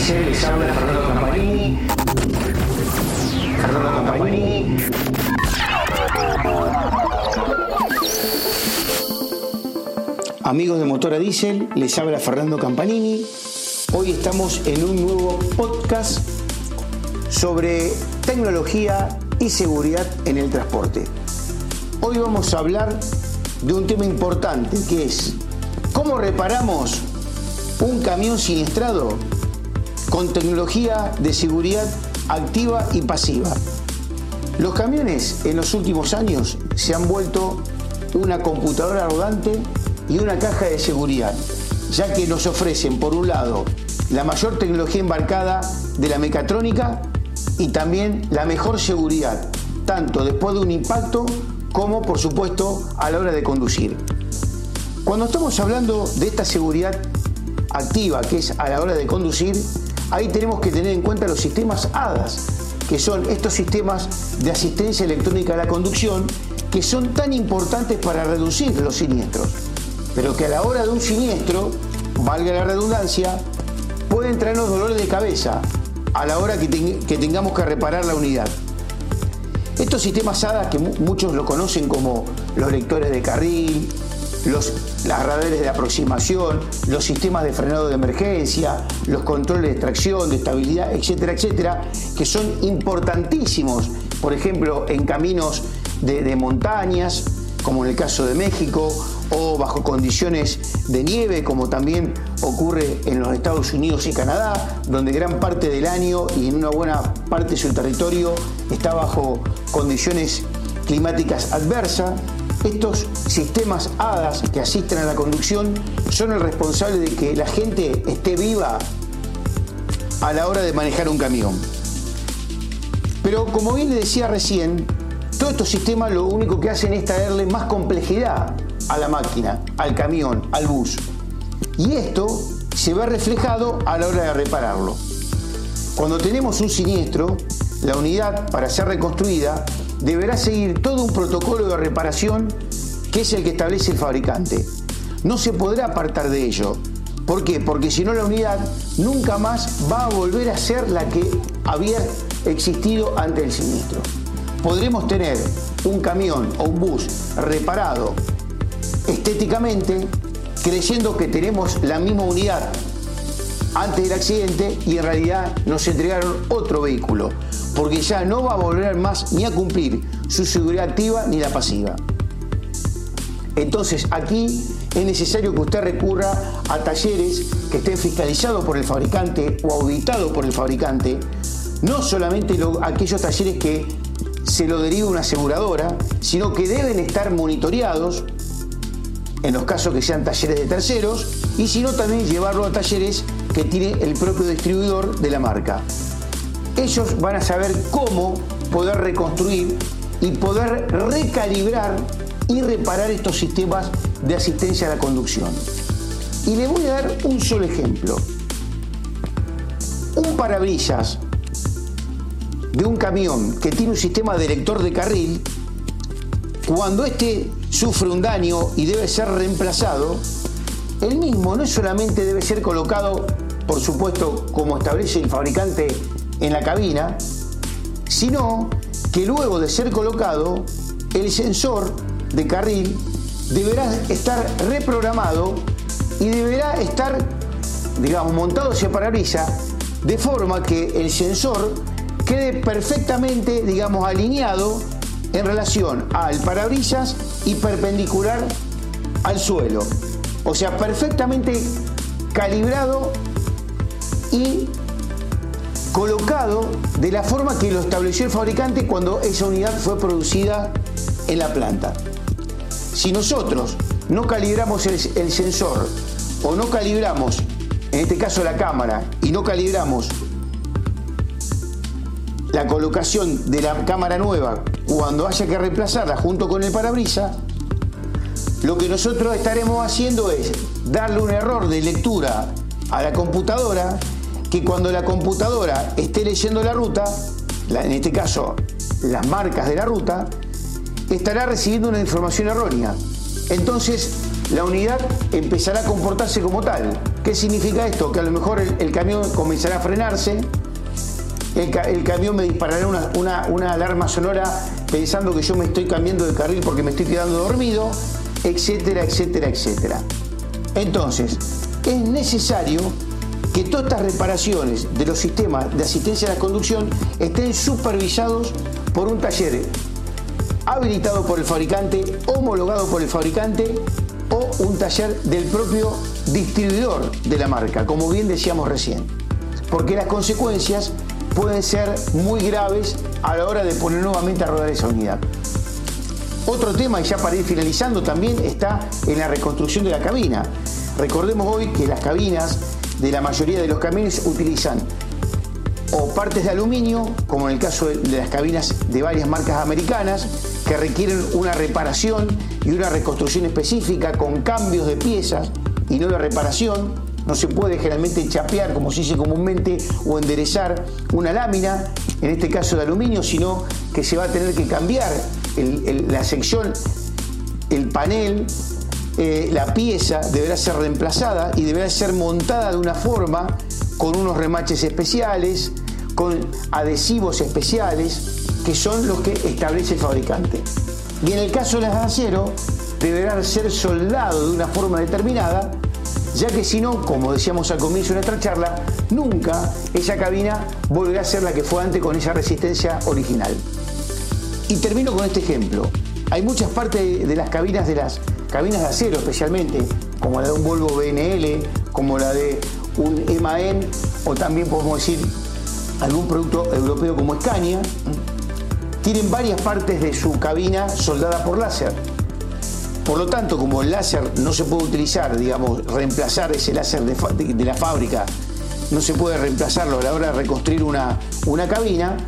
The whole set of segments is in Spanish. Diesel, les habla Fernando Campanini. Amigos de Motor a Diesel, les habla Fernando Campanini. Hoy estamos en un nuevo podcast sobre tecnología y seguridad en el transporte. Hoy vamos a hablar de un tema importante, que es cómo reparamos un camión siniestrado con tecnología de seguridad activa y pasiva. Los camiones en los últimos años se han vuelto una computadora rodante y una caja de seguridad, ya que nos ofrecen, por un lado, la mayor tecnología embarcada de la mecatrónica y también la mejor seguridad, tanto después de un impacto como, por supuesto, a la hora de conducir. Cuando estamos hablando de esta seguridad activa, que es a la hora de conducir, ahí tenemos que tener en cuenta los sistemas ADAS, que son estos sistemas de asistencia electrónica a la conducción, que son tan importantes para reducir los siniestros, pero que a la hora de un siniestro, valga la redundancia, pueden traernos dolores de cabeza a la hora que tengamos que reparar la unidad. Estos sistemas ADAS, que muchos lo conocen como los lectores de carril, las radares de aproximación, los sistemas de frenado de emergencia, los controles de tracción, de estabilidad, etcétera, etcétera, que son importantísimos, por ejemplo, en caminos de montañas, como en el caso de México, o bajo condiciones de nieve, como también ocurre en los Estados Unidos y Canadá, donde gran parte del año y en una buena parte de su territorio está bajo condiciones climáticas adversas. Estos sistemas ADAS que asisten a la conducción son el responsable de que la gente esté viva a la hora de manejar un camión. Pero como bien le decía recién, todos estos sistemas lo único que hacen es traerle más complejidad a la máquina, al camión, al bus. Y esto se ve reflejado a la hora de repararlo. Cuando tenemos un siniestro, la unidad, para ser reconstruida, deberá seguir todo un protocolo de reparación que es el que establece el fabricante. No se podrá apartar de ello. ¿Por qué? Porque si no, la unidad nunca más va a volver a ser la que había existido antes del siniestro. Podremos tener un camión o un bus reparado estéticamente, creyendo que tenemos la misma unidad antes del accidente, y en realidad nos entregaron otro vehículo, porque ya no va a volver más ni a cumplir su seguridad activa ni la pasiva. Entonces aquí es necesario que usted recurra a talleres que estén fiscalizados por el fabricante o auditados por el fabricante, no solamente aquellos talleres que se lo deriva una aseguradora, sino que deben estar monitoreados en los casos que sean talleres de terceros, y si no, también llevarlo a talleres que tiene el propio distribuidor de la marca. Ellos van a saber cómo poder reconstruir y poder recalibrar y reparar estos sistemas de asistencia a la conducción. Y le voy a dar un solo ejemplo. Un parabrisas de un camión que tiene un sistema de lector de carril, cuando este sufre un daño y debe ser reemplazado, el mismo no solamente debe ser colocado, por supuesto, como establece el fabricante, en la cabina, sino que luego de ser colocado, el sensor de carril deberá estar reprogramado y deberá estar, digamos, montado hacia parabrisas, de forma que el sensor quede perfectamente, digamos, alineado en relación al parabrisas y perpendicular al suelo. O sea, perfectamente calibrado y colocado de la forma que lo estableció el fabricante cuando esa unidad fue producida en la planta. Si nosotros no calibramos el sensor, o no calibramos, en este caso, la cámara, y no calibramos la colocación de la cámara nueva cuando haya que reemplazarla junto con el parabrisas, lo que nosotros estaremos haciendo es darle un error de lectura a la computadora, que cuando la computadora esté leyendo la ruta, en este caso las marcas de la ruta, estará recibiendo una información errónea. Entonces la unidad empezará a comportarse como tal, ¿Qué significa esto? Que a lo mejor el camión comenzará a frenarse, el camión me disparará una alarma sonora pensando que yo me estoy cambiando de carril porque me estoy quedando dormido, etcétera, etcétera, etcétera. Entonces, es necesario que todas estas reparaciones de los sistemas de asistencia a la conducción estén supervisados por un taller habilitado por el fabricante, homologado por el fabricante, o un taller del propio distribuidor de la marca, como bien decíamos recién, porque las consecuencias pueden ser muy graves a la hora de poner nuevamente a rodar esa unidad. Otro tema, y ya para ir finalizando, también está en la reconstrucción de la cabina. Recordemos hoy que las cabinas de la mayoría de los camiones utilizan o partes de aluminio, como en el caso de las cabinas de varias marcas americanas, que requieren una reparación y una reconstrucción específica con cambios de piezas y no la reparación. No se puede generalmente chapear, como se dice comúnmente, o enderezar una lámina, en este caso de aluminio, sino que se va a tener que cambiar la sección, el panel, la pieza deberá ser reemplazada y deberá ser montada de una forma con unos remaches especiales, con adhesivos especiales, que son los que establece el fabricante. Y en el caso de las de acero, deberán ser soldados de una forma determinada, ya que si no, como decíamos al comienzo de nuestra charla, nunca esa cabina volverá a ser la que fue antes con esa resistencia original. Y termino con este ejemplo. Hay muchas partes de las cabinas de acero, especialmente, como la de un Volvo BNL, como la de un MAN, o también podemos decir algún producto europeo como Scania, tienen varias partes de su cabina soldada por láser. Por lo tanto, como el láser no se puede utilizar, digamos, reemplazar ese láser de la fábrica, no se puede reemplazarlo a la hora de reconstruir una cabina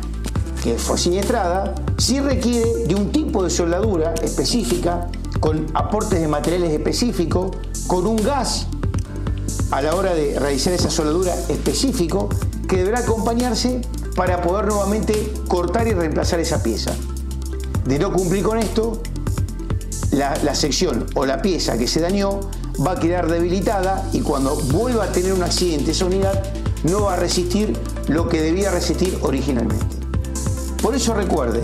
que fue siniestrada, sí requiere de un tipo de soldadura específica, con aportes de materiales específicos, con un gas a la hora de realizar esa soldadura específico, que deberá acompañarse para poder nuevamente cortar y reemplazar esa pieza. De no cumplir con esto, la sección o la pieza que se dañó va a quedar debilitada y cuando vuelva a tener un accidente esa unidad no va a resistir lo que debía resistir originalmente. Por eso recuerde,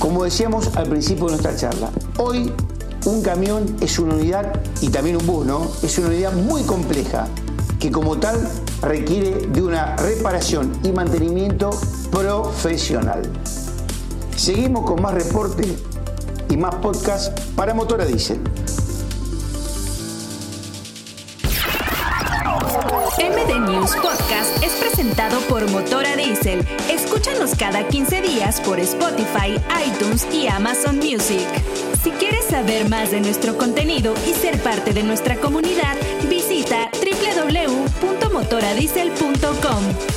como decíamos al principio de nuestra charla, hoy un camión es una unidad, y también un bus, ¿no? Es una unidad muy compleja que como tal requiere de una reparación y mantenimiento profesional. Seguimos con más reportes y más podcasts para Motor a Diesel. MD News Podcast es presentado por Motor a Diesel. Escúchanos cada 15 días por Spotify, iTunes y Amazon Music. Si quieres saber más de nuestro contenido y ser parte de nuestra comunidad, visita www.motoradiesel.com.